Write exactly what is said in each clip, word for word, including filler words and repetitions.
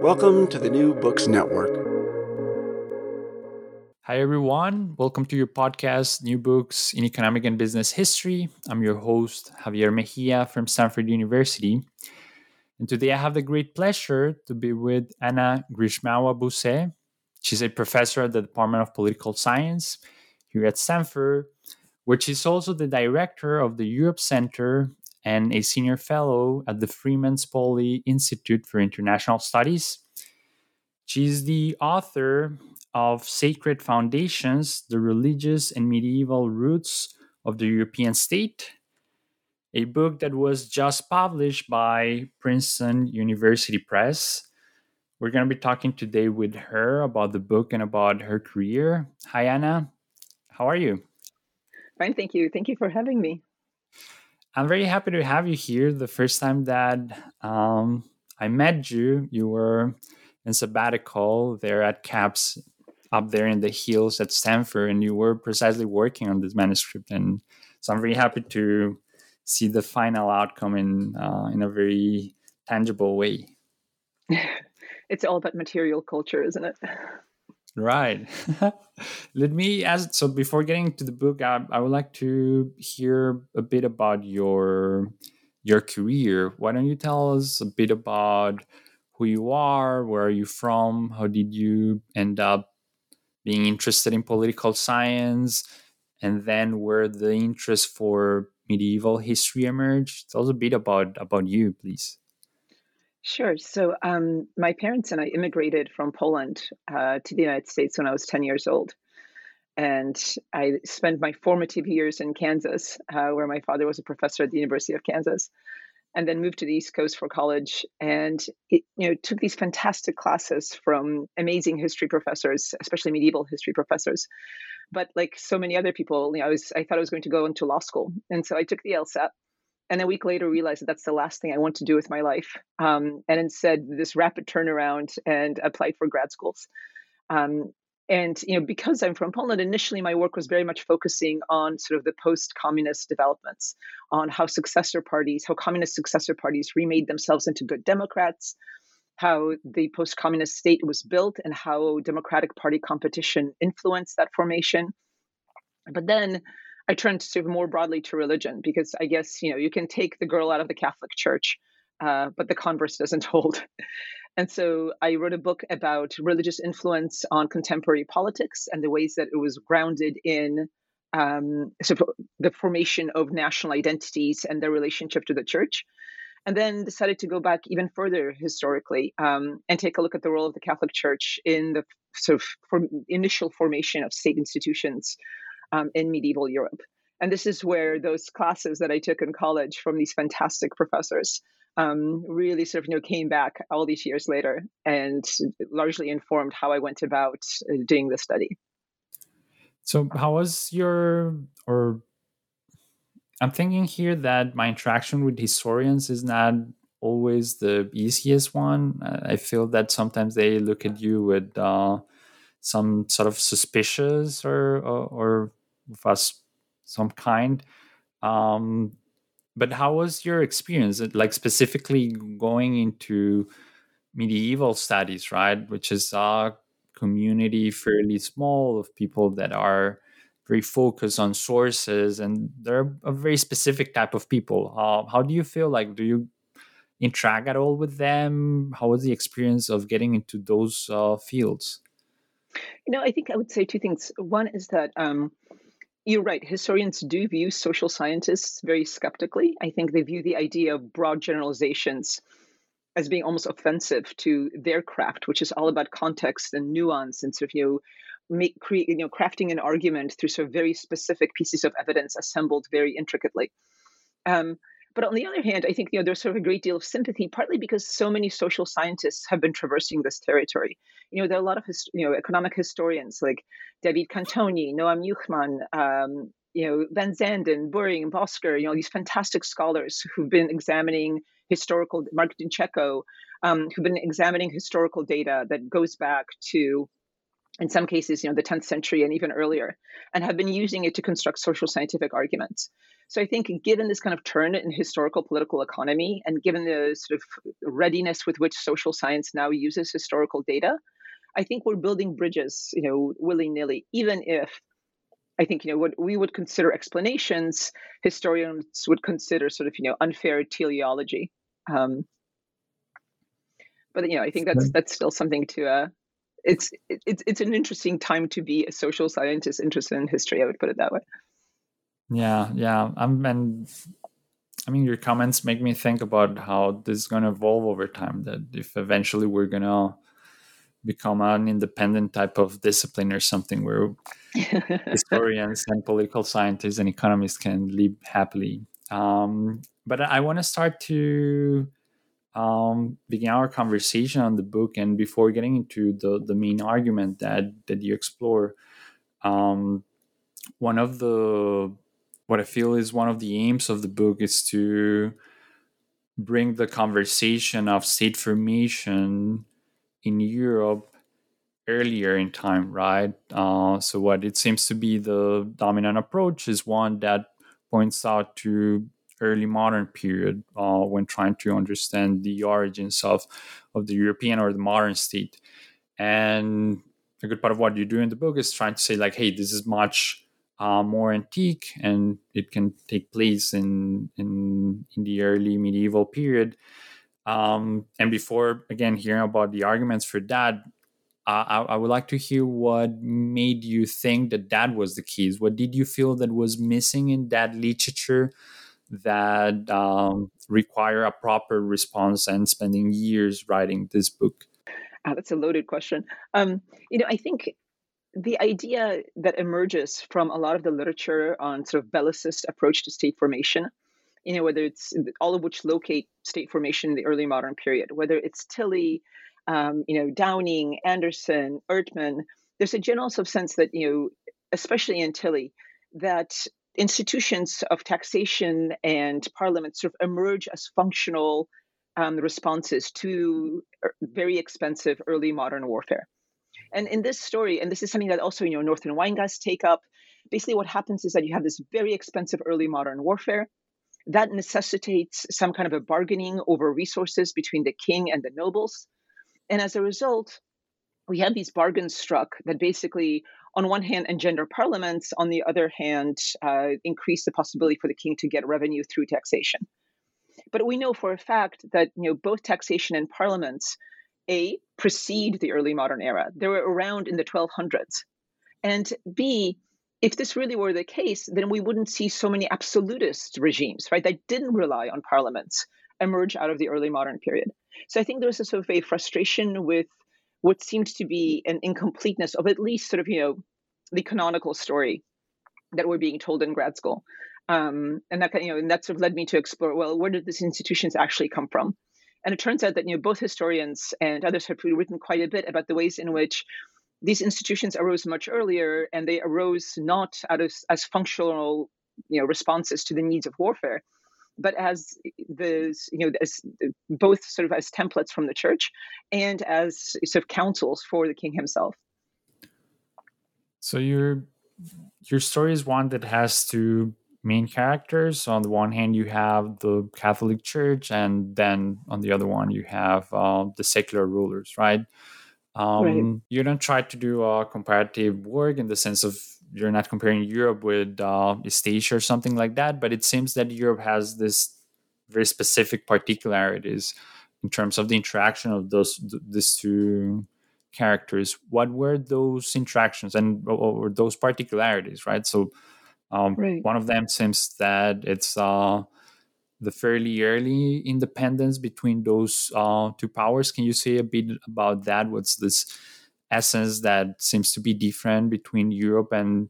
Welcome to the New Books Network. Hi, everyone. Welcome to your podcast, New Books in Economic and Business History. I'm your host, Javier Mejia from Stanford University. And today I have the great pleasure to be with Anna Grishmawa Boussé. She's a professor at the Department of Political Science here at Stanford, where she's also the director of the Europe Center and a senior fellow at the Freemans Poly Institute for International Studies. She's the author of Sacred Foundations, The Religious and Medieval Roots of the European State, a book that was just published by Princeton University Press. We're going to be talking today with her about the book and about her career. Hi, Anna. How are you? Fine, thank you. Thank you for having me. I'm very happy to have you here. The first time that um, I met you, you were in sabbatical there at CAPS, up there in the hills at Stanford, and you were precisely working on this manuscript. And so I'm very happy to see the final outcome in uh, in a very tangible way. It's all about material culture, isn't it? Right. Let me ask, so before getting to the book, I, I would like to hear a bit about your your career. Why don't you tell us a bit about who you are, where are you from, how did you end up being interested in political science, and then where the interest for medieval history emerged? Tell us a bit about, about you, please. Sure. So um, my parents and I immigrated from Poland uh, to the United States when I was ten years old. And I spent my formative years in Kansas, uh, where my father was a professor at the University of Kansas, and then moved to the East Coast for college. And it, you know, took these fantastic classes from amazing history professors, especially medieval history professors. But like so many other people, you know, I was I thought I was going to go into law school. And so I took the LSAT. And a week later, realized that that's the last thing I want to do with my life. Um, and instead, this rapid turnaround and applied for grad schools. Um, and you know, because I'm from Poland, initially my work was very much focusing on sort of the post-communist developments, on how successor parties, how communist successor parties remade themselves into good Democrats, how the post-communist state was built, and how democratic party competition influenced that formation. But then I turned sort of more broadly to religion because I guess, you know, you can take the girl out of the Catholic Church, uh, but the converse doesn't hold. And so I wrote a book about religious influence on contemporary politics and the ways that it was grounded in um, sort of the formation of national identities and their relationship to the church. And then decided to go back even further historically um, and take a look at the role of the Catholic Church in the sort of form- initial formation of state institutions Um, in medieval Europe. And this is where those classes that I took in college from these fantastic professors um, really sort of you know, came back all these years later and largely informed how I went about doing the study. So how was your, or I'm thinking here that my interaction with historians is not always the easiest one. I feel that sometimes they look at you with uh, some sort of suspicious or, or, or of us some kind. Um, but how was your experience, like specifically going into medieval studies, right? Which is a community fairly small of people that are very focused on sources, and they're a very specific type of people. Uh, how do you feel? Like, do you interact at all with them? How was the experience of getting into those uh, fields? You know, I think I would say two things. One is that um, you're right. Historians do view social scientists very skeptically. I think they view the idea of broad generalizations as being almost offensive to their craft, which is all about context and nuance and sort of, you know, make, create, you know, crafting an argument through sort of very specific pieces of evidence assembled very intricately. Um, but on the other hand, I think, you know, there's sort of a great deal of sympathy, partly because so many social scientists have been traversing this territory. You know, there are a lot of, hist- you know, economic historians like David Cantoni, Noam Yuchtman, um, you know, Van Zanden, Boring, Bosker, you know, these fantastic scholars who've been examining historical, Mark Dincecco, um, who've been examining historical data that goes back to in some cases, you know, the tenth century and even earlier, and have been using it to construct social scientific arguments. So I think given this kind of turn in historical political economy and given the sort of readiness with which social science now uses historical data, I think we're building bridges, you know, willy-nilly, even if I think, you know, what we would consider explanations, historians would consider sort of, you know, unfair teleology. Um, but, you know, I think that's that's still something to... Uh, It's it's it's an interesting time to be a social scientist interested in history. I would put it that way. Yeah, yeah. Um, and I mean, your comments make me think about how this is going to evolve over time. That if eventually we're going to become an independent type of discipline or something, where historians and political scientists and economists can live happily. Um, but I want to start to. Um, begin our conversation on the book, and before getting into the, the main argument that, that you explore, um, one of the, what I feel is one of the aims of the book is to bring the conversation of state formation in Europe earlier in time, right? Uh, so what it seems to be the dominant approach is one that points out to early modern period uh, when trying to understand the origins of, of the European or the modern state. And a good part of what you do in the book is trying to say like, hey, this is much uh, more antique and it can take place in in, in the early medieval period. Um, and before, again, hearing about the arguments for that, uh, I, I would like to hear what made you think that that was the case. What did you feel that was missing in that literature that um, require a proper response and spending years writing this book? Ah, that's a loaded question. Um, you know, I think the idea that emerges from a lot of the literature on sort of bellicist approach to state formation, you know, whether it's all of which locate state formation in the early modern period, whether it's Tilly, um, you know, Downing, Anderson, Ertman, there's a general sort of sense that, you know, especially in Tilly, that institutions of taxation and parliament sort of emerge as functional um, responses to very expensive early modern warfare. And in this story, and this is something that also, you know, North and Weingast take up, basically what happens is that you have this very expensive early modern warfare that necessitates some kind of a bargaining over resources between the king and the nobles. And as a result, we have these bargains struck that basically on one hand, engender parliaments, on the other hand, uh, increase the possibility for the king to get revenue through taxation. But we know for a fact that, you know, both taxation and parliaments, A, precede the early modern era. They were around in the twelve hundreds. And B, if this really were the case, then we wouldn't see so many absolutist regimes, right, that didn't rely on parliaments emerge out of the early modern period. So I think there was a sort of a frustration with what seemed to be an incompleteness of at least sort of, you know, the canonical story that we're being told in grad school. Um, and that, you know, and that sort of led me to explore, well, where did these institutions actually come from? And it turns out that, you know, both historians and others have written quite a bit about the ways in which these institutions arose much earlier, and they arose not out of as functional, you know, responses to the needs of warfare, but as the, you know, as both sort of as templates from the church and as sort of counsels for the king himself. So your your story is one that has two main characters. On the one hand, you have the Catholic Church, and then on the other one, you have uh, the secular rulers, right? Um, right? You don't try to do a comparative work in the sense of you're not comparing Europe with uh, East Asia or something like that, but it seems that Europe has this very specific particularities in terms of the interaction of those th- these two characters. What were those interactions and or, or those particularities, right? So um, right. One of them seems that it's uh, the fairly early independence between those uh, two powers. Can you say a bit about that? What's this essence that seems to be different between Europe and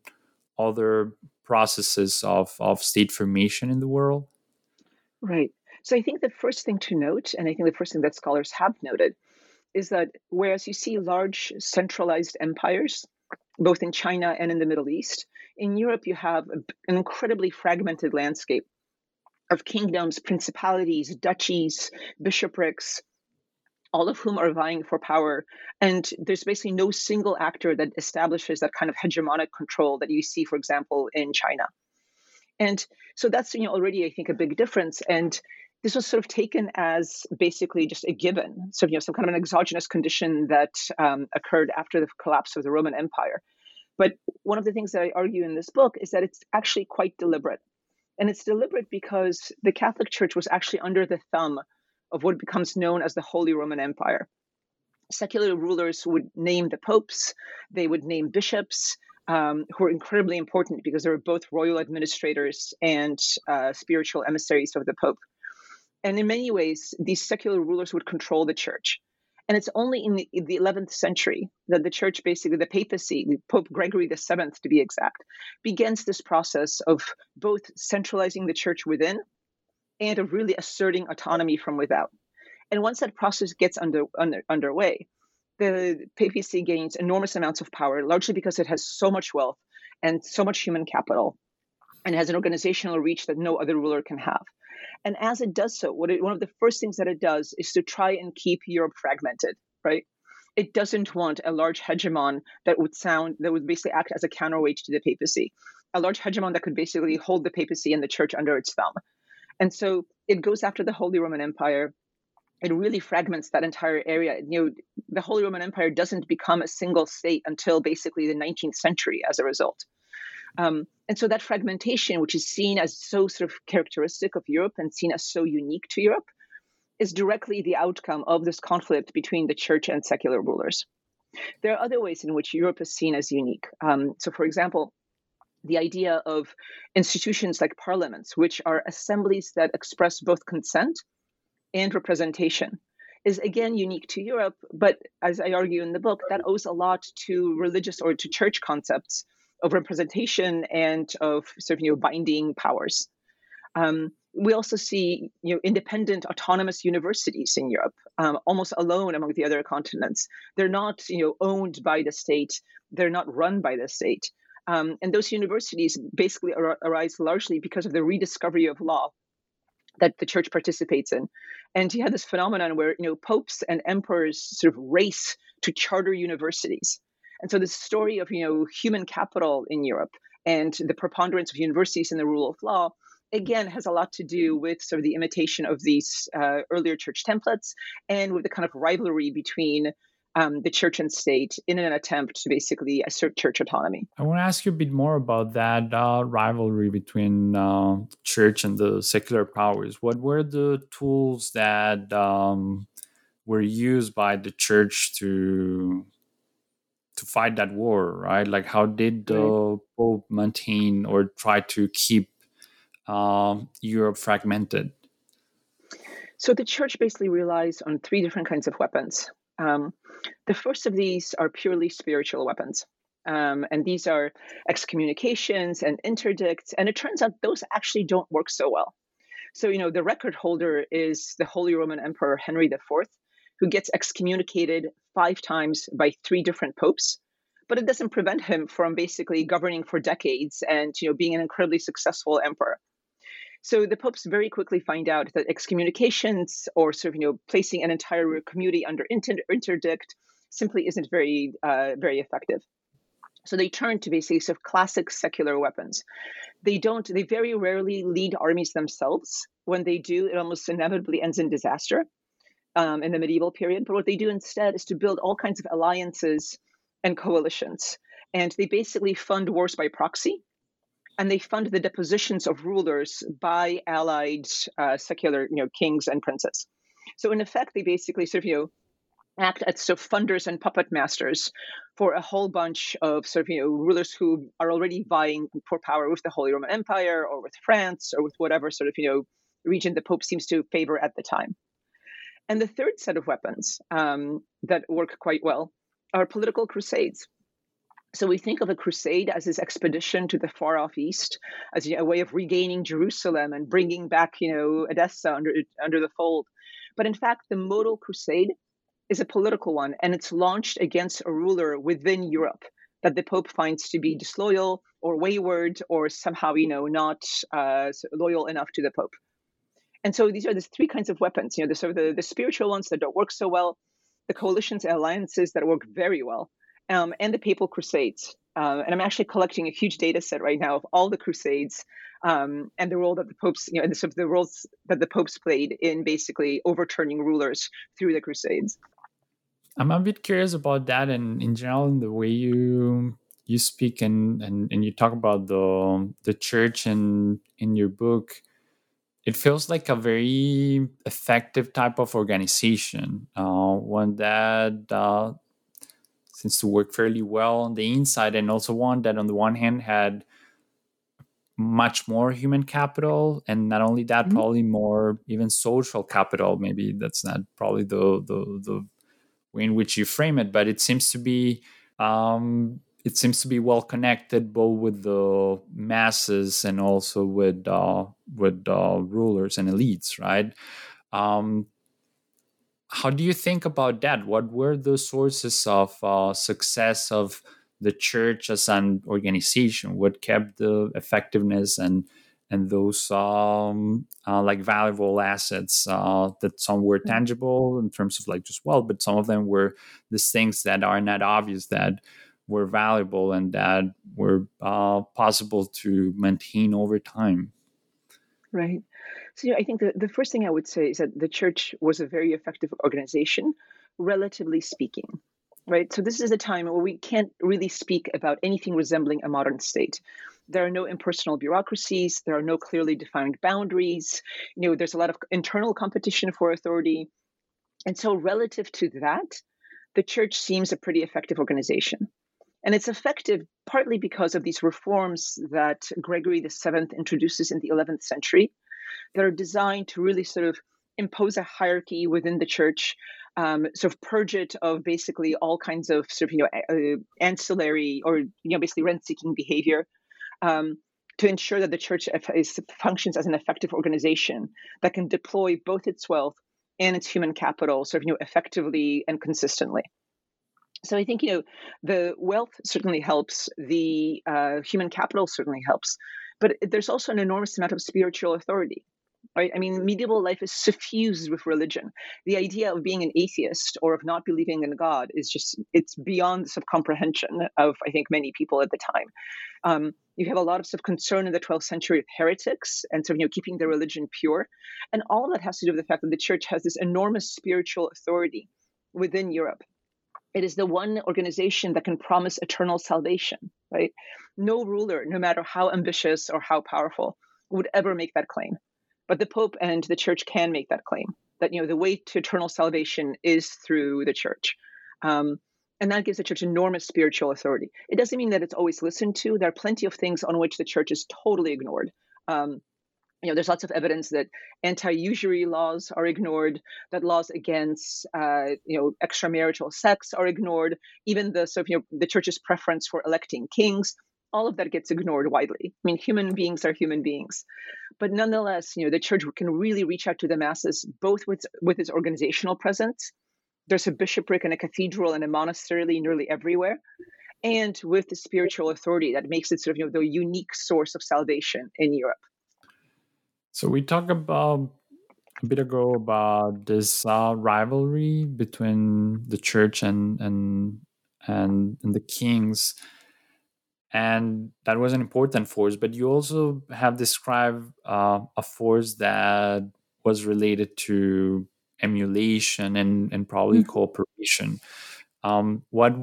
other processes of, of state formation in the world? Right. So I think the first thing to note, and I think the first thing that scholars have noted, is that whereas you see large centralized empires, both in China and in the Middle East, in Europe you have an incredibly fragmented landscape of kingdoms, principalities, duchies, bishoprics, all of whom are vying for power. And there's basically no single actor that establishes that kind of hegemonic control that you see, for example, in China. And so that's, you know, already, I think, a big difference. And this was sort of taken as basically just a given, so, you know, some kind of an exogenous condition that um, occurred after the collapse of the Roman Empire. But one of the things that I argue in this book is that it's actually quite deliberate. And it's deliberate because the Catholic Church was actually under the thumb of what becomes known as the Holy Roman Empire. Secular rulers would name the popes, they would name bishops, um, who were incredibly important because they were both royal administrators and uh, spiritual emissaries of the Pope. And in many ways, these secular rulers would control the church. And it's only in the, in the eleventh century that the church, basically the papacy, Pope Gregory the seventh to be exact, begins this process of both centralizing the church within and of really asserting autonomy from without. And once that process gets under, under underway, the papacy gains enormous amounts of power, largely because it has so much wealth and so much human capital, and has an organizational reach that no other ruler can have. And as it does so, what it, one of the first things that it does is to try and keep Europe fragmented, right? It doesn't want a large hegemon that would sound, that would basically act as a counterweight to the papacy, a large hegemon that could basically hold the papacy and the church under its thumb. And so it goes after the Holy Roman Empire. It really fragments that entire area. You know, the Holy Roman Empire doesn't become a single state until basically the nineteenth century as a result. Um, and so that fragmentation, which is seen as so sort of characteristic of Europe and seen as so unique to Europe, is directly the outcome of this conflict between the church and secular rulers. There are other ways in which Europe is seen as unique. Um, so, for example, the idea of institutions like parliaments, which are assemblies that express both consent and representation, is again unique to Europe. But as I argue in the book, that owes a lot to religious or to church concepts of representation and of sort of, you know, binding powers. Um, we also see, you know, independent autonomous universities in Europe, um, almost alone among the other continents. They're not, you know, owned by the state. They're not run by the state. Um, and those universities basically ar- arise largely because of the rediscovery of law that the church participates in. And you had this phenomenon where, you know, popes and emperors sort of race to charter universities. And so this story of, you know, human capital in Europe and the preponderance of universities and the rule of law, again, has a lot to do with sort of the imitation of these uh, earlier church templates and with the kind of rivalry between um, the church and state in an attempt to basically assert church autonomy. I want to ask you a bit more about that uh, rivalry between uh, church and the secular powers. What were the tools that um, were used by the church to... to fight that war, right? Like, how did the right. Pope maintain or try to keep uh, Europe fragmented? So the church basically relies on three different kinds of weapons. Um, the first of these are purely spiritual weapons. Um, and these are excommunications and interdicts. And it turns out those actually don't work so well. So, you know, the record holder is the Holy Roman Emperor, Henry the Fourth, who gets excommunicated five times by three different popes, but it doesn't prevent him from basically governing for decades and, you know, being an incredibly successful emperor. So the popes very quickly find out that excommunications or sort of, you know, placing an entire community under interdict simply isn't very, uh, very effective. So they turn to basically sort of classic secular weapons. They don't, they very rarely lead armies themselves. When they do, it almost inevitably ends in disaster. Um, in the medieval period, but what they do instead is to build all kinds of alliances and coalitions. And they basically fund wars by proxy, and they fund the depositions of rulers by allied uh, secular, you know, kings and princes. So in effect, they basically sort of, you know, act as sort of funders and puppet masters for a whole bunch of sort of, you know, rulers who are already vying for power with the Holy Roman Empire or with France or with whatever sort of, you know, region the Pope seems to favor at the time. And the third set of weapons um, that work quite well are political crusades. So we think of a crusade as this expedition to the far-off East, as a way of regaining Jerusalem and bringing back, you know, Edessa under, under the fold. But in fact, the modal crusade is a political one, and it's launched against a ruler within Europe that the Pope finds to be disloyal or wayward or somehow, you know, not uh, loyal enough to the Pope. And so these are the three kinds of weapons, you know, the sort of the, the spiritual ones that don't work so well, the coalitions and alliances that work very well, um, and the papal crusades. Uh, and I'm actually collecting a huge data set right now of all the crusades um, and the role that the popes, you know, and the, sort of the roles that the popes played in basically overturning rulers through the crusades. I'm a bit curious about that, and in general, in the way you you speak and, and, and you talk about the the church and in your book, it feels like a very effective type of organization, uh, one that uh, seems to work fairly well on the inside, and also one that, on the one hand, had much more human capital, and not only that, mm-hmm. probably more even social capital. Maybe that's not probably the the the in which you frame it, but it seems to be um, it seems to be well connected both with the masses and also with uh, with uh, rulers and elites, right? Um, how do you think about that? What were the sources of uh, success of the church as an organization? What kept the effectiveness and and those um, uh, like valuable assets uh, that some were tangible in terms of like just wealth, but some of them were these things that are not obvious that were valuable and that were uh, possible to maintain over time. Right. So, you know, I think the, the first thing I would say is that the church was a very effective organization, relatively speaking. Right. So this is a time where we can't really speak about anything resembling a modern state. There are no impersonal bureaucracies. There are no clearly defined boundaries. You know, there's a lot of internal competition for authority. And so relative to that, the church seems a pretty effective organization. And it's effective partly because of these reforms that Gregory the Seventh introduces in the eleventh century that are designed to really sort of impose a hierarchy within the church, um, sort of purge it of basically all kinds of sort of, you know, uh, ancillary or, you know, basically rent-seeking behavior, um, to ensure that the church is, functions as an effective organization that can deploy both its wealth and its human capital sort of, you know, effectively and consistently. So I think, you know, the wealth certainly helps, the uh, human capital certainly helps, but there's also an enormous amount of spiritual authority. Right? I mean, medieval life is suffused with religion. The idea of being an atheist or of not believing in God is just, it's beyond the comprehension of, I think, many people at the time. Um, you have a lot of, sort of concern in the twelfth century of heretics and sort of, you know, keeping their religion pure. And all that has to do with the fact that the church has this enormous spiritual authority within Europe. It is the one organization that can promise eternal salvation, right? No ruler, no matter how ambitious or how powerful, would ever make that claim. But the Pope and the Church can make that claim that, you know, the way to eternal salvation is through the Church. Um, and that gives the Church enormous spiritual authority. It doesn't mean that it's always listened to. There are plenty of things on which the Church is totally ignored. Um, you know, there's lots of evidence that anti-usury laws are ignored, that laws against, uh, you know, extramarital sex are ignored, even the sort of, you know, the Church's preference for electing kings. All of that gets ignored widely. I mean, human beings are human beings. But nonetheless, you know, the church can really reach out to the masses, both with, with its organizational presence. There's a bishopric and a cathedral and a monastery nearly everywhere. And with the spiritual authority that makes it sort of, you know, the unique source of salvation in Europe. So we talked about a bit ago about this uh, rivalry between the church and and and, and the kings. And that was an important force, but you also have described uh, a force that was related to emulation and, and probably mm-hmm. cooperation. Um, what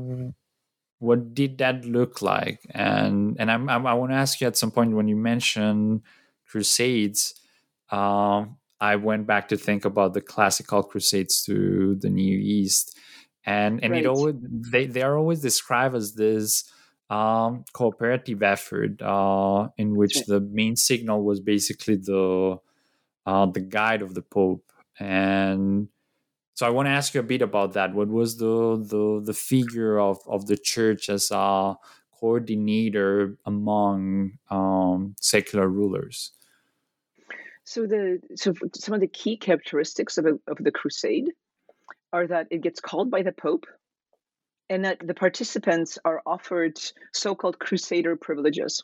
what did that look like? And and I'm, I'm, I want to ask you at some point when you mentioned crusades, uh, I went back to think about the classical crusades to the Near East, and and right. it always they they are always described as this. Um, cooperative effort uh, in which right. the main signal was basically the uh, the guide of the Pope, and so I want to ask you a bit about that. What was the the, the figure of, of the Church as a coordinator among um, secular rulers? So the so some of the key characteristics of a, of the Crusade are that it gets called by the Pope. And that the participants are offered so-called crusader privileges.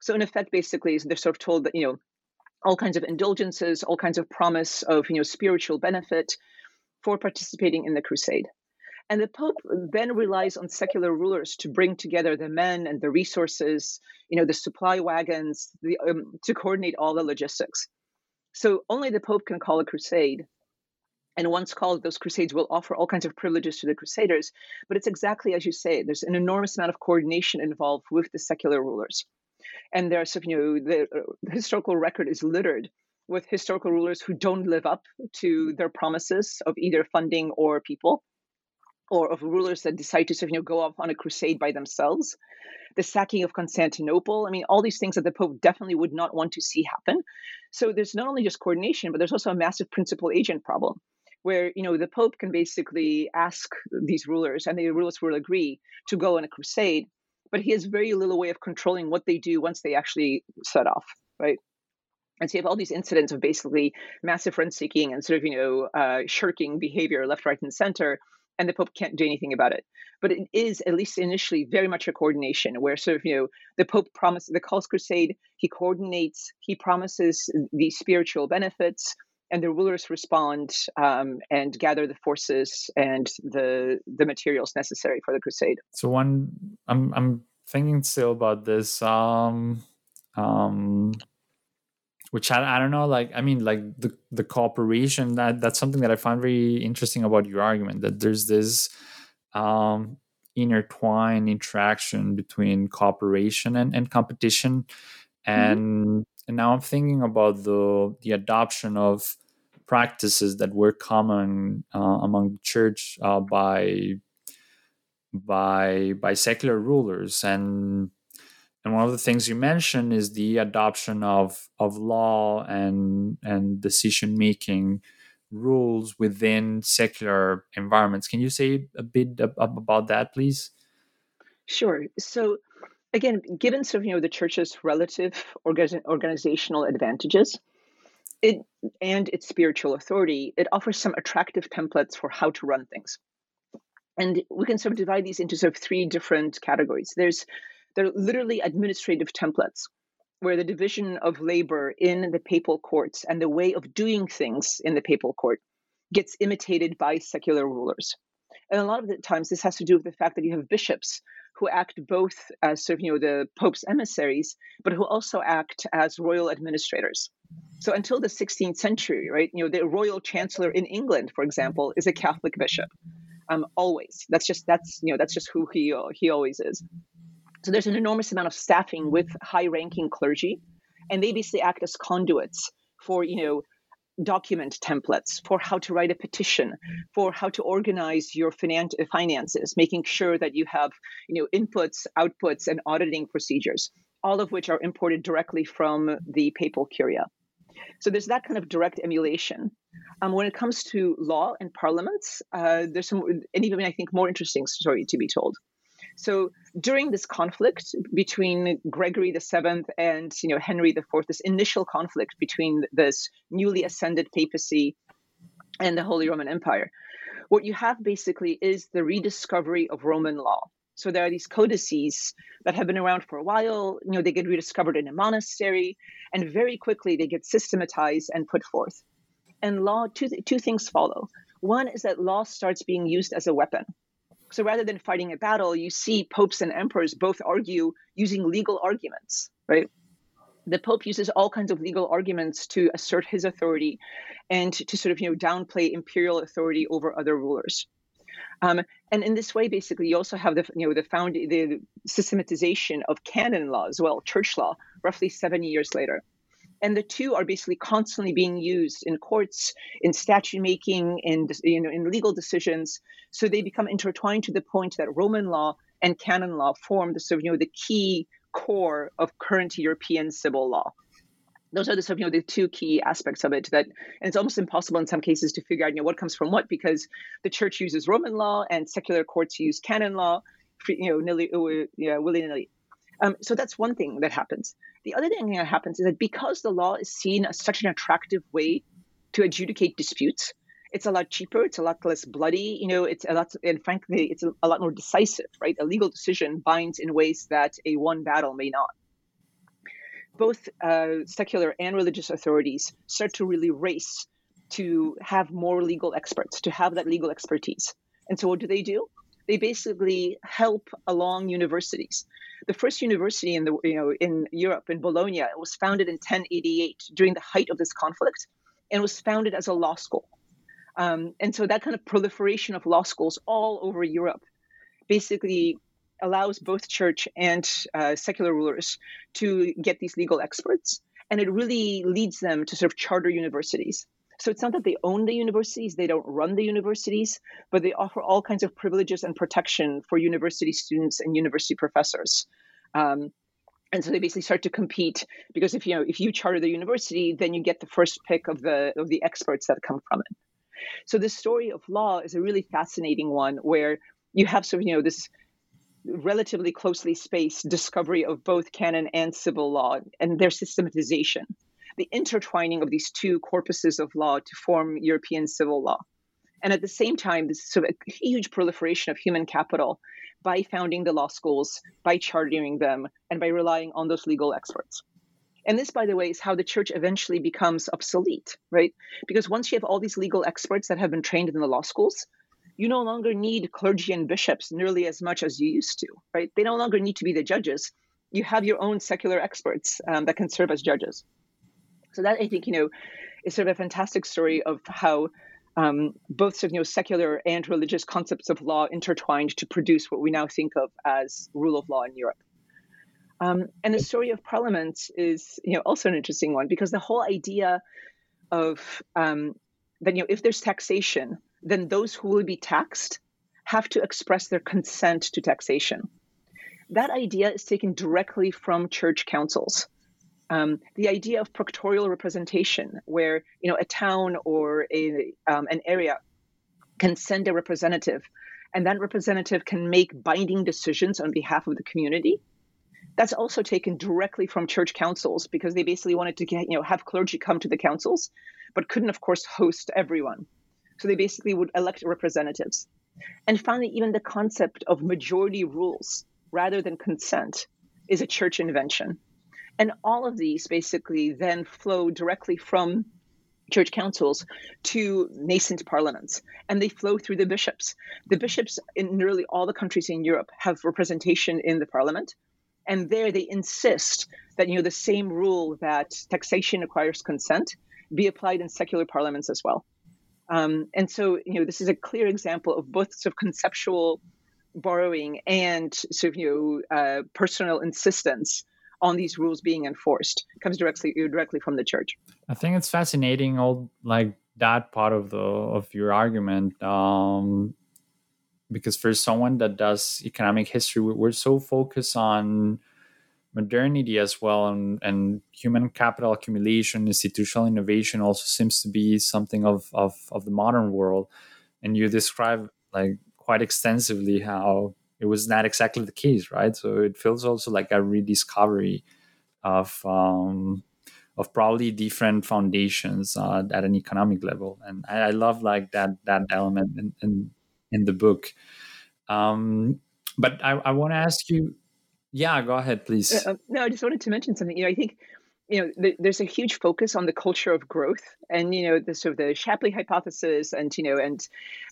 So in effect, basically, they're sort of told that, you know, all kinds of indulgences, all kinds of promise of, you know, spiritual benefit for participating in the crusade. And the Pope then relies on secular rulers to bring together the men and the resources, you know, the supply wagons, the, um, to coordinate all the logistics. So only the Pope can call a crusade. And once called, those crusades will offer all kinds of privileges to the crusaders. But it's exactly as you say, there's an enormous amount of coordination involved with the secular rulers. And there's, you know, the, the historical record is littered with historical rulers who don't live up to their promises of either funding or people, or of rulers that decide to, you know, go off on a crusade by themselves. The sacking of Constantinople, I mean, all these things that the Pope definitely would not want to see happen. So there's not only just coordination, but there's also a massive principal agent problem, where, you know, the Pope can basically ask these rulers, and the rulers will agree to go on a crusade, but he has very little way of controlling what they do once they actually set off, right? And so you have all these incidents of basically massive rent-seeking and sort of, you know, uh, shirking behavior left, right, and center, and the Pope can't do anything about it. But it is, at least initially, very much a coordination where sort of, you know, the Pope promises, the calls crusade, he coordinates, he promises the spiritual benefits, and the rulers respond um, and gather the forces and the the materials necessary for the crusade. So one, I'm I'm thinking still about this, um, um, which I, I don't know, like, I mean, like the, the cooperation, that, that's something that I found very interesting about your argument, that there's this um, intertwined interaction between cooperation and, and competition. And mm-hmm. And now I'm thinking about the the adoption of practices that were common uh, among the church uh, by by by secular rulers, and and one of the things you mentioned is the adoption of of law and and decision making rules within secular environments. Can you say a bit about that, please? Sure. So, again, given sort of, you know, the church's relative orga- organizational advantages it, and its spiritual authority, it offers some attractive templates for how to run things. And we can sort of divide these into sort of three different categories. There's, they're literally administrative templates, where the division of labor in the papal courts and the way of doing things in the papal court gets imitated by secular rulers. And a lot of the times this has to do with the fact that you have bishops who act both as sort of, you know, the Pope's emissaries, but who also act as royal administrators. So until the sixteenth century, right, you know, the royal chancellor in England, for example, is a Catholic bishop, um, always. That's just, that's, you know, that's just who he, he always is. So there's an enormous amount of staffing with high-ranking clergy, and they basically act as conduits for, you know, document templates, for how to write a petition, for how to organize your finan- finances, making sure that you have, you know, inputs, outputs, and auditing procedures, all of which are imported directly from the papal curia. So there's that kind of direct emulation. Um, when it comes to law and parliaments, uh, there's some, an even I think more interesting story to be told. So during this conflict between Gregory the seventh and, you know, Henry the fourth, this initial conflict between this newly ascended papacy and the Holy Roman Empire, what you have basically is the rediscovery of Roman law. So there are these codices that have been around for a while. You know, they get rediscovered in a monastery, and very quickly they get systematized and put forth. And law, two, two things follow. One is that law starts being used as a weapon. So rather than fighting a battle, you see popes and emperors both argue using legal arguments, right? The Pope uses all kinds of legal arguments to assert his authority and to sort of, you know, downplay imperial authority over other rulers. Um, and in this way, basically, you also have the, you know, the found the systematization of canon law as well, church law, roughly seven years later. And the two are basically constantly being used in courts, in statute making, in, you know, in legal decisions. So they become intertwined to the point that Roman law and canon law form the sort of, you know, the key core of current European civil law. Those are the sort of, you know, the two key aspects of it that, and it's almost impossible in some cases to figure out, you know, what comes from what, because the church uses Roman law and secular courts use canon law, you know, nilly, yeah, willy-nilly. Um, so that's one thing that happens. The other thing that happens is that because the law is seen as such an attractive way to adjudicate disputes, it's a lot cheaper, it's a lot less bloody, you know, it's a lot, and frankly, it's a lot more decisive, right? A legal decision binds in ways that a one battle may not. Both uh, secular and religious authorities start to really race to have more legal experts, to have that legal expertise. And so what do they do? They basically help along universities. The first university in the you know in Europe, in Bologna, was founded in ten eighty-eight during the height of this conflict, and was founded as a law school. Um, and so that kind of proliferation of law schools all over Europe basically allows both church and uh, secular rulers to get these legal experts, and it really leads them to sort of charter universities. So it's not that they own the universities, they don't run the universities, but they offer all kinds of privileges and protection for university students and university professors. Um, and so they basically start to compete, because if you know if you charter the university, then you get the first pick of the of the experts that come from it. So this story of law is a really fascinating one, where you have sort of you know this relatively closely spaced discovery of both canon and civil law and their systematization, the intertwining of these two corpuses of law to form European civil law. And at the same time, this sort of a huge proliferation of human capital by founding the law schools, by chartering them, and by relying on those legal experts. And this, by the way, is how the church eventually becomes obsolete, right? Because once you have all these legal experts that have been trained in the law schools, you no longer need clergy and bishops nearly as much as you used to, right? They no longer need to be the judges. You have your own secular experts um, that can serve as judges. So that, I think, you know, is sort of a fantastic story of how um, both sort of, you know, secular and religious concepts of law intertwined to produce what we now think of as rule of law in Europe. Um, and the story of parliaments is, you know, also an interesting one, because the whole idea of um, that, you know, if there's taxation, then those who will be taxed have to express their consent to taxation. That idea is taken directly from church councils. Um, the idea of proctorial representation, where you know a town or a, um, an area can send a representative, and that representative can make binding decisions on behalf of the community, that's also taken directly from church councils, because they basically wanted to get, you know have clergy come to the councils, but couldn't, of course, host everyone. So they basically would elect representatives. And finally, even the concept of majority rules rather than consent is a church invention. And all of these basically then flow directly from church councils to nascent parliaments, and they flow through the bishops. The bishops in nearly all the countries in Europe have representation in the parliament, and there they insist that you know the same rule that taxation requires consent be applied in secular parliaments as well. Um, and so, you know, this is a clear example of both sort of conceptual borrowing and sort of, you know, uh, personal insistence on these rules being enforced. It comes directly directly from the church. I think it's fascinating, all like that part of the of your argument, um, because for someone that does economic history, we're so focused on modernity as well, and, and human capital accumulation, institutional innovation also seems to be something of, of, of the modern world. And you describe like quite extensively how it was not exactly the case, right? So it feels also like a rediscovery of um, of probably different foundations uh, at an economic level. And I, I love like that that element in in, in the book. Um, but I, I want to ask you. Yeah, go ahead, please. Uh, no, I just wanted to mention something. You know, I think, you know, th- there's a huge focus on the culture of growth, and you know, the sort of the Shapley hypothesis, and you know, and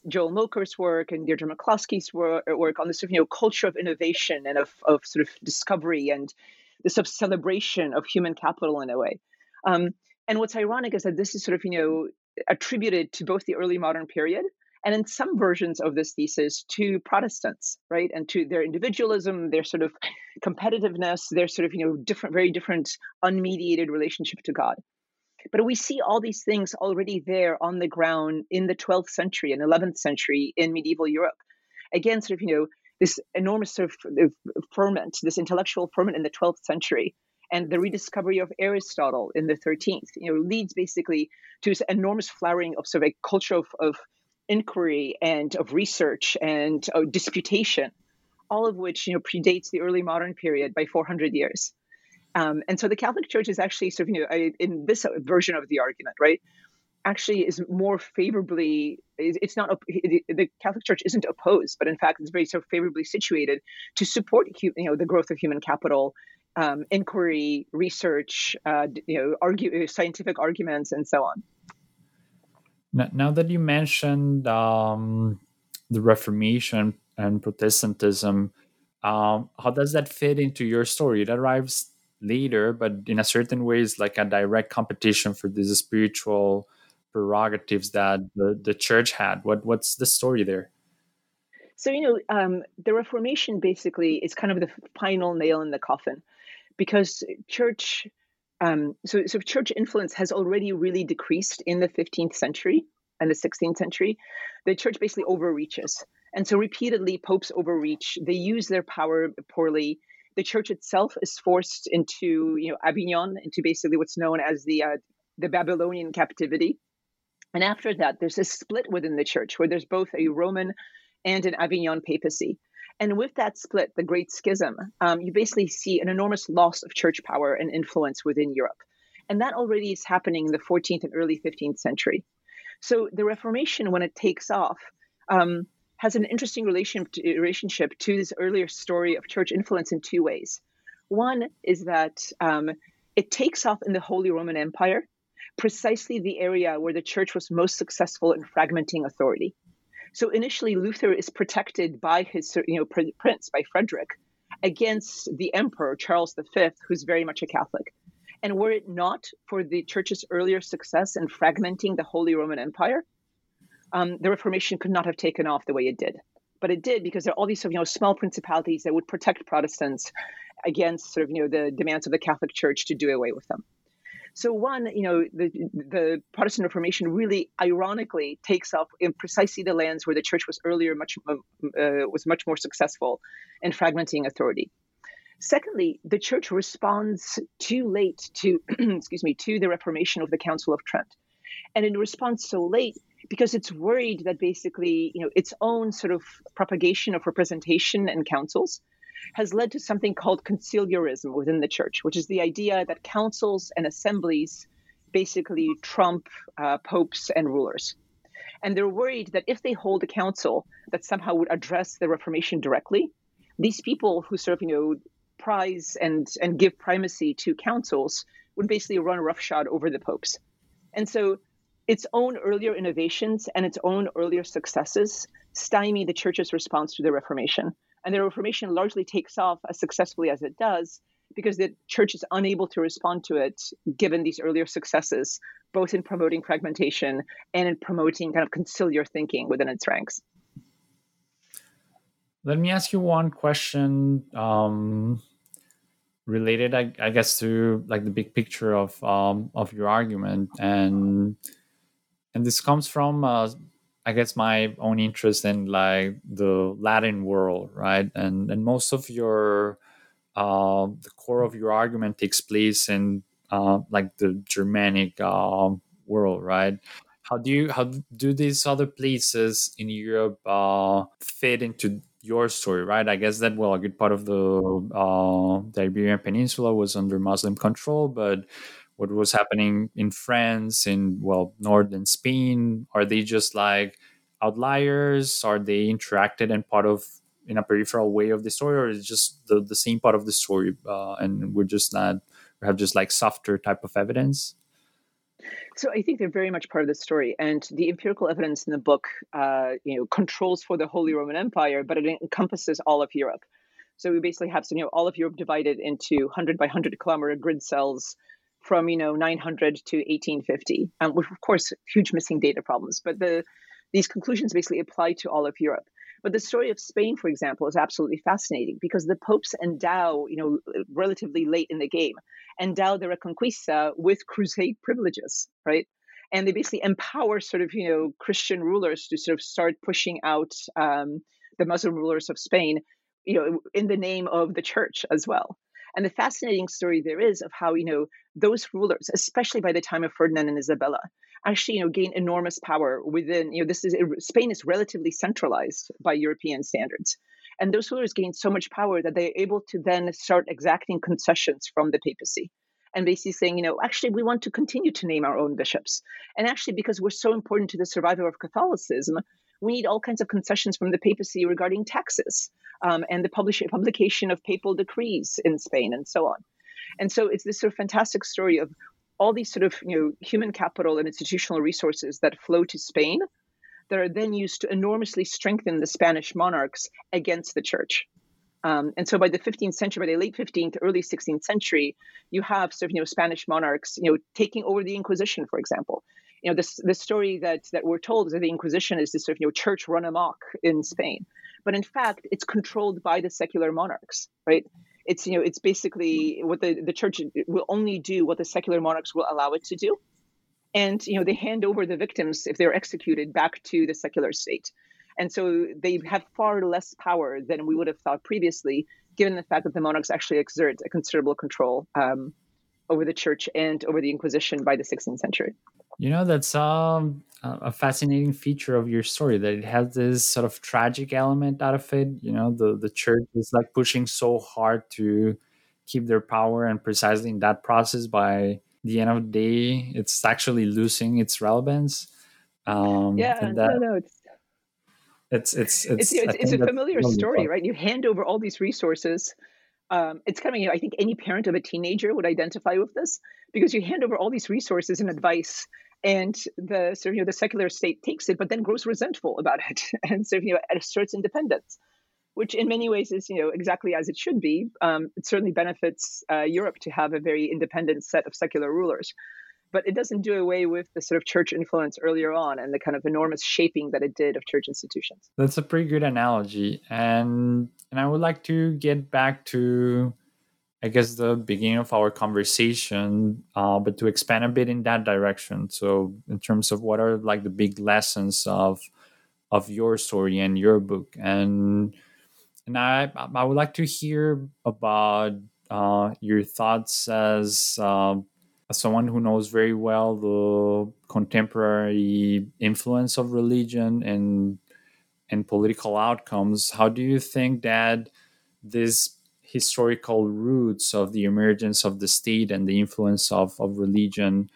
Joel Moker's work and Deirdre McCloskey's wor- work on the sort of you know culture of innovation and of of sort of discovery and the sort of celebration of human capital in a way. Um, and what's ironic is that this is sort of you know attributed to both the early modern period, and in some versions of this thesis, to Protestants, right? And to their individualism, their sort of competitiveness, their sort of, you know, different, very different, unmediated relationship to God. But we see all these things already there on the ground in the twelfth century and eleventh century in medieval Europe. Again, sort of, you know, this enormous sort of ferment, this intellectual ferment in the twelfth century, and the rediscovery of Aristotle in the thirteenth, you know, leads basically to this enormous flowering of sort of a culture of, of inquiry and of research and of disputation, all of which you know predates the early modern period by four hundred years. Um, and so the Catholic Church is actually sort of you know in this version of the argument, right? Actually, is more favorably. It's not the Catholic Church isn't opposed, but in fact, it's very sort of favorably situated to support you know the growth of human capital, um, inquiry, research, uh, you know, argue, scientific arguments, and so on. Now that you mentioned um, the Reformation and Protestantism, um, how does that fit into your story? It arrives later, but in a certain way, it's like a direct competition for these spiritual prerogatives that the, the church had. What What's the story there? So, you know, um, the Reformation basically is kind of the final nail in the coffin, because church, um, so, so church influence has already really decreased in the fifteenth century and the sixteenth century. The church basically overreaches. And so repeatedly, popes overreach. They use their power poorly. The church itself is forced into, you know, Avignon, into basically what's known as the uh, the Babylonian captivity. And after that, there's a split within the church where there's both a Roman and an Avignon papacy. And with that split, the Great Schism, um, you basically see an enormous loss of church power and influence within Europe. And that already is happening in the fourteenth and early fifteenth century. So the Reformation, when it takes off, um, has an interesting relation to, relationship to this earlier story of church influence in two ways. One is that um, it takes off in the Holy Roman Empire, precisely the area where the church was most successful in fragmenting authority. So initially, Luther is protected by his you know, prince, by Frederick, against the emperor, Charles the Fifth, who's very much a Catholic. And were it not for the church's earlier success in fragmenting the Holy Roman Empire, um, the Reformation could not have taken off the way it did. But it did, because there are all these sort of, you know, small principalities that would protect Protestants against sort of, you know, the demands of the Catholic Church to do away with them. So one, you know, the, the Protestant Reformation really ironically takes up in precisely the lands where the church was earlier much uh, was much more successful in fragmenting authority. Secondly, the church responds too late to, excuse me, to the Reformation of the Council of Trent, and it responds so late because it's worried that basically, you know, its own sort of propagation of representation and councils has led to something called conciliarism within the church, which is the idea that councils and assemblies basically trump uh, popes and rulers. And they're worried that if they hold a council that somehow would address the Reformation directly, these people who sort of, you know, prize and, and give primacy to councils would basically run roughshod over the popes. And so its own earlier innovations and its own earlier successes stymie the church's response to the Reformation. And the Reformation largely takes off as successfully as it does because the church is unable to respond to it, given these earlier successes, both in promoting fragmentation and in promoting kind of conciliar thinking within its ranks. Let me ask you one question um, related, I, I guess, to like the big picture of um, of your argument, and and this comes from. Uh, I guess my own interest in like the Latin world, right? And and most of your, uh, the core of your argument takes place in uh, like the Germanic uh, world, right? How do you, how do these other places in Europe uh, fit into your story, right? I guess that, well, a good part of the, uh, the Iberian Peninsula was under Muslim control, but what was happening in France, in, well, northern Spain? Are they just like outliers? Are they interacted and part of, in a peripheral way of the story, or is just the, the same part of the story? Uh, and we're just not, we have just like softer type of evidence? So I think they're very much part of the story. And the empirical evidence in the book, uh, you know, controls for the Holy Roman Empire, but it encompasses all of Europe. So we basically have, you know, all of Europe divided into one hundred by one hundred kilometer grid cells, from, you know, nine hundred to eighteen fifty, um, with, of course, huge missing data problems. But the these conclusions basically apply to all of Europe. But the story of Spain, for example, is absolutely fascinating because the popes endow, you know, relatively late in the game, endow the Reconquista with crusade privileges, right? And they basically empower sort of, you know, Christian rulers to sort of start pushing out um, the Muslim rulers of Spain, you know, in the name of the church as well. And the fascinating story there is of how, you know, those rulers, especially by the time of Ferdinand and Isabella, actually, you know, gain enormous power within, you know, this is, Spain is relatively centralized by European standards. And those rulers gain so much power that they're able to then start exacting concessions from the papacy and basically saying, you know, actually, we want to continue to name our own bishops. And actually, because we're so important to the survival of Catholicism, we need all kinds of concessions from the papacy regarding taxes um, and the publish- publication of papal decrees in Spain and so on. And so it's this sort of fantastic story of all these sort of, you know, human capital and institutional resources that flow to Spain that are then used to enormously strengthen the Spanish monarchs against the church. Um, and so by the fifteenth century, by the late fifteenth, early sixteenth century, you have sort of, you know, Spanish monarchs, you know, taking over the Inquisition, for example. You know, this, the story that, that we're told is that the Inquisition is this sort of, you know, church run amok in Spain. But in fact, it's controlled by the secular monarchs, right? It's, you know, it's basically what the, the church will only do what the secular monarchs will allow it to do. And, you know, they hand over the victims, if they're executed, back to the secular state. And so they have far less power than we would have thought previously, given the fact that the monarchs actually exert a considerable control um, over the church and over the Inquisition by the sixteenth century. You know, that's um, a fascinating feature of your story, that it has this sort of tragic element out of it. You know, the, the church is like pushing so hard to keep their power, and precisely in that process, by the end of the day, it's actually losing its relevance. Um, yeah, and that, no, no, it's it's it's it's, it's, it's a familiar story, fun. Right? You hand over all these resources. Um, it's kind of, you know, I think any parent of a teenager would identify with this, because you hand over all these resources and advice, and the sort of, you know, the secular state takes it, but then grows resentful about it, and sort of, you know, asserts independence, which in many ways is, you know, exactly as it should be. Um, it certainly benefits uh, Europe to have a very independent set of secular rulers, but it doesn't do away with the sort of church influence earlier on and the kind of enormous shaping that it did of church institutions. That's a pretty good analogy. And and I would like to get back to, I guess, the beginning of our conversation, uh, but to expand a bit in that direction. So in terms of what are like the big lessons of of your story and your book. And And I, I would like to hear about uh, your thoughts as, uh, as someone who knows very well the contemporary influence of religion and and political outcomes. How do you think that these historical roots of the emergence of the state and the influence of, of religion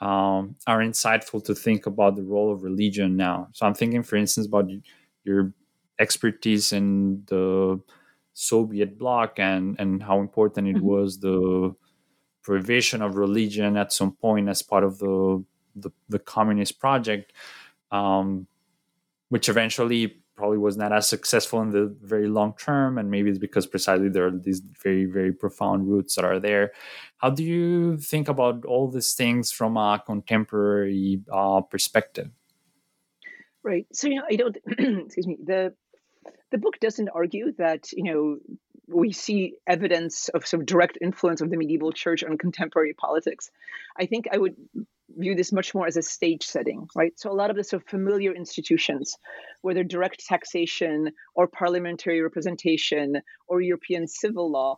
um, are insightful to think about the role of religion now? So I'm thinking, for instance, about your expertise in the Soviet bloc and, and how important it was, the prohibition of religion at some point as part of the the, the communist project, um, which eventually probably was not as successful in the very long term. And maybe it's because precisely there are these very, very profound roots that are there. How do you think about all these things from a contemporary uh, perspective? Right. So, you know, I don't, excuse me, the the book doesn't argue that, you know, we see evidence of some direct influence of the medieval church on contemporary politics. I think I would view this much more as a stage setting, right? So a lot of the sort of familiar institutions, whether direct taxation or parliamentary representation or European civil law,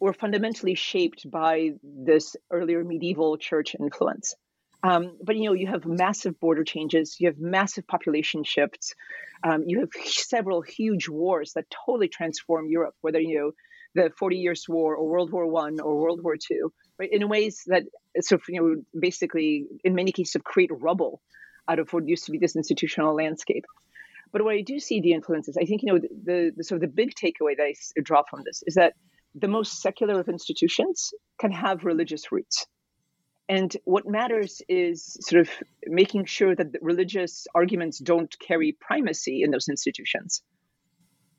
were fundamentally shaped by this earlier medieval church influence. Um, but, you know, you have massive border changes, you have massive population shifts, um, you have several huge wars that totally transform Europe, whether, you know, the forty Years' War or World War One or World War Two, right, in ways that sort of, you know, basically, in many cases, create rubble out of what used to be this institutional landscape. But where I do see the influences, I think, you know, the, the sort of the big takeaway that I draw from this is that the most secular of institutions can have religious roots. And what matters is sort of making sure that the religious arguments don't carry primacy in those institutions.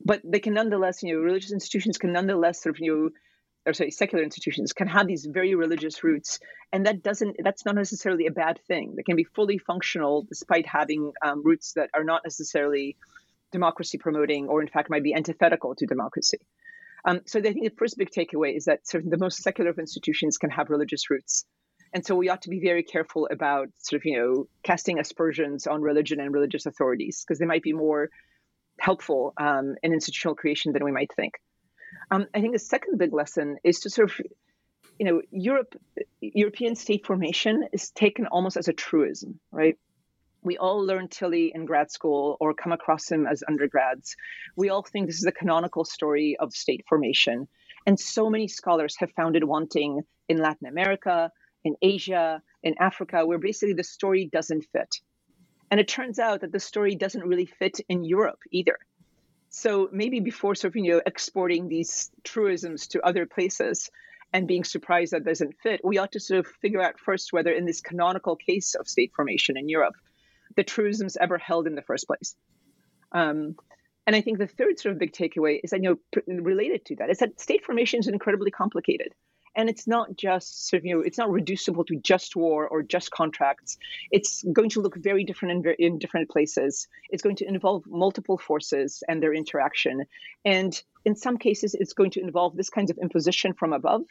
But they can nonetheless, you know, religious institutions can nonetheless sort of, you know, or sorry, secular institutions can have these very religious roots. And that doesn't, that's not necessarily a bad thing. They can be fully functional despite having um, roots that are not necessarily democracy promoting, or in fact might be antithetical to democracy. Um, so I think the first big takeaway is that sort of the most secular of institutions can have religious roots. And so we ought to be very careful about sort of, you know, casting aspersions on religion and religious authorities, because they might be more helpful um, in institutional creation than we might think. Um, I think the second big lesson is to sort of, you know, Europe, European state formation is taken almost as a truism, right? We all learn Tilly in grad school or come across him as undergrads. We all think this is the canonical story of state formation. And so many scholars have found it wanting in Latin America, in Asia, in Africa, where basically the story doesn't fit. And it turns out that the story doesn't really fit in Europe either. So maybe before sort of, you know, exporting these truisms to other places and being surprised that it doesn't fit, we ought to sort of figure out first whether in this canonical case of state formation in Europe, the truisms ever held in the first place. Um, and I think the third sort of big takeaway is that, you know, pr- related to that, is that state formation is incredibly complicated. And it's not just sort of, you know, it's not reducible to just war or just contracts. It's going to look very different in, in different places. It's going to involve multiple forces and their interaction. And in some cases, it's going to involve this kind of imposition from above.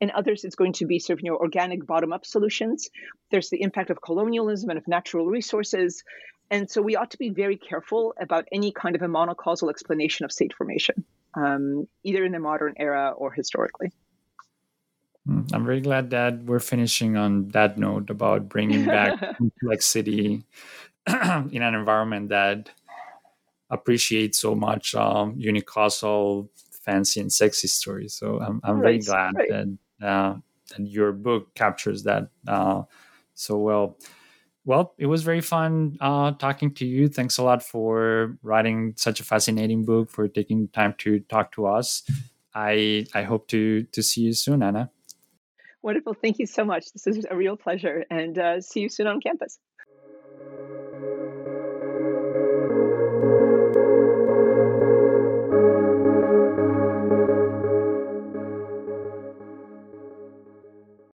In others, it's going to be sort of, you know, organic bottom-up solutions. There's the impact of colonialism and of natural resources. And so we ought to be very careful about any kind of a monocausal explanation of state formation, um, either in the modern era or historically. I'm very glad that we're finishing on that note about bringing back complexity in an environment that appreciates so much um, unicausal, fancy, and sexy stories. So I'm, I'm right, very glad right. that, uh, that your book captures that uh, so well. Well, it was very fun uh, talking to you. Thanks a lot for writing such a fascinating book, for taking the time to talk to us. I I hope to to see you soon, Anna. Wonderful. Thank you so much. This is a real pleasure. And uh, see you soon on campus.